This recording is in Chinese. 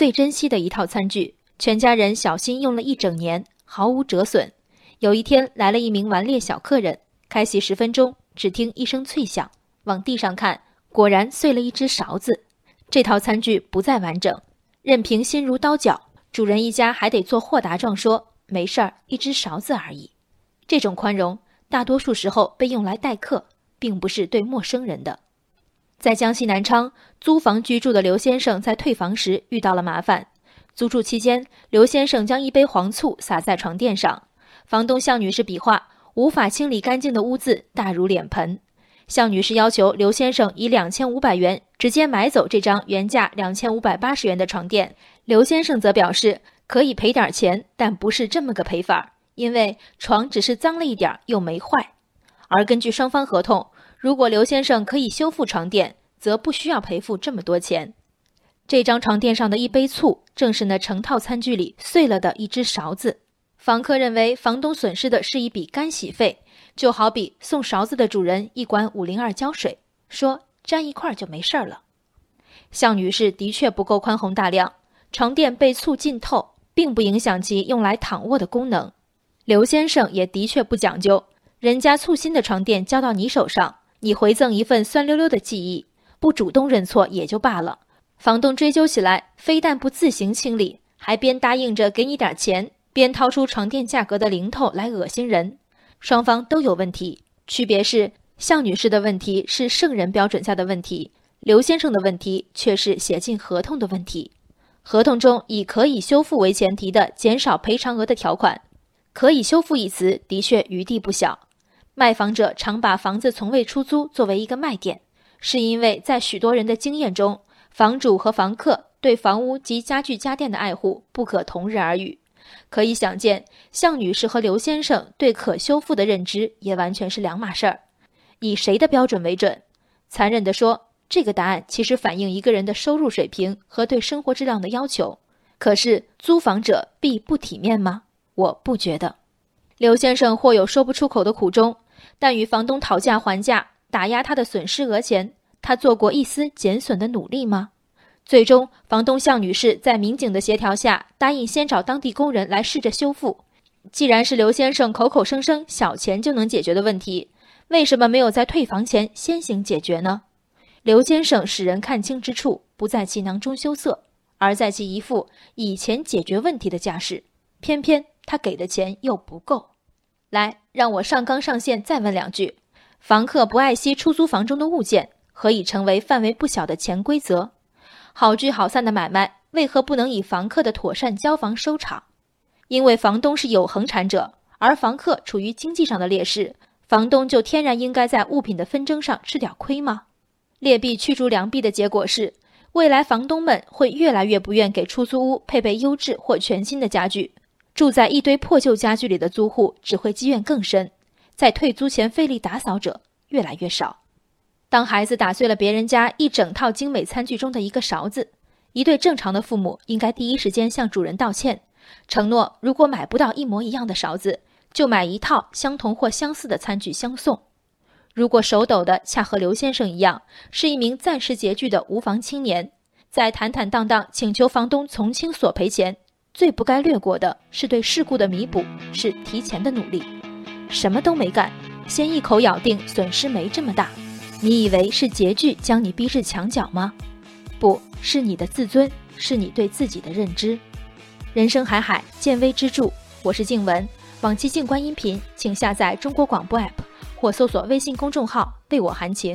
最珍惜的一套餐具，全家人小心用了一整年，毫无折损。有一天来了一名顽劣小客人，开席10分钟，只听一声脆响，往地上看，果然碎了一只勺子。这套餐具不再完整，任凭心如刀绞，主人一家还得做豁达状说，没事儿，一只勺子而已。这种宽容，大多数时候被用来待客，并不是对陌生人的。在江西南昌，租房居住的刘先生在退房时遇到了麻烦。租住期间，刘先生将一杯黄醋洒在床垫上，房东向女士比划，无法清理干净的污渍大如脸盆。向女士要求刘先生以2500元直接买走这张原价2580元的床垫，刘先生则表示可以赔点钱，但不是这么个赔法，因为床只是脏了一点又没坏。而根据双方合同，如果刘先生可以修复床垫，则不需要赔付这么多钱。这张床垫上的一杯醋，正是那成套餐具里碎了的一只勺子。房客认为房东损失的是一笔干洗费，就好比送勺子的主人一管502胶水，说沾一块就没事了。向女士的确不够宽宏大量，床垫被醋浸透，并不影响其用来躺卧的功能。刘先生也的确不讲究，人家醋新的床垫交到你手上，你回赠一份酸溜溜的记忆，不主动认错也就罢了。房东追究起来，非但不自行清理，还边答应着给你点钱，边掏出床垫价格的零头来恶心人。双方都有问题，区别是向女士的问题是圣人标准下的问题，刘先生的问题却是写进合同的问题。合同中以可以修复为前提的减少赔偿额的条款，可以修复一词的确余地不小。卖房者常把房子从未出租作为一个卖点，是因为在许多人的经验中，房主和房客对房屋及家具家电的爱护不可同日而语。可以想见，向女士和刘先生对可修复的认知也完全是两码事儿。以谁的标准为准？残忍地说，这个答案其实反映一个人的收入水平和对生活质量的要求。可是租房者必不体面吗？我不觉得。刘先生或有说不出口的苦衷，但与房东讨价还价，打压他的损失额前，他做过一丝减损的努力吗？最终，房东向女士在民警的协调下，答应先找当地工人来试着修复。既然是刘先生口口声声小钱就能解决的问题，为什么没有在退房前先行解决呢？刘先生使人看清之处，不在其囊中羞涩，而在其一副以前解决问题的架势。偏偏他给的钱又不够。来，让我上纲上线再问两句：房客不爱惜出租房中的物件，何以成为范围不小的潜规则？好聚好散的买卖，为何不能以房客的妥善交房收场？因为房东是有恒产者，而房客处于经济上的劣势，房东就天然应该在物品的纷争上吃点亏吗？劣币驱逐良币的结果是，未来房东们会越来越不愿给出租屋配备优质或全新的家具，住在一堆破旧家具里的租户只会积怨更深，在退租前费力打扫者越来越少。当孩子打碎了别人家一整套精美餐具中的一个勺子，一对正常的父母应该第一时间向主人道歉，承诺如果买不到一模一样的勺子，就买一套相同或相似的餐具相送。如果手抖的恰和刘先生一样，是一名暂时拮据的无房青年，在坦坦荡荡请求房东从轻索赔前，最不该略过的是对事故的弥补，是提前的努力。什么都没干，先一口咬定损失没这么大，你以为是拮据将你逼至墙角吗？不是，你的自尊，是你对自己的认知。人生海海，见微知著。我是静文，往期静观音频请下载中国广播 app 或搜索微信公众号为我含情。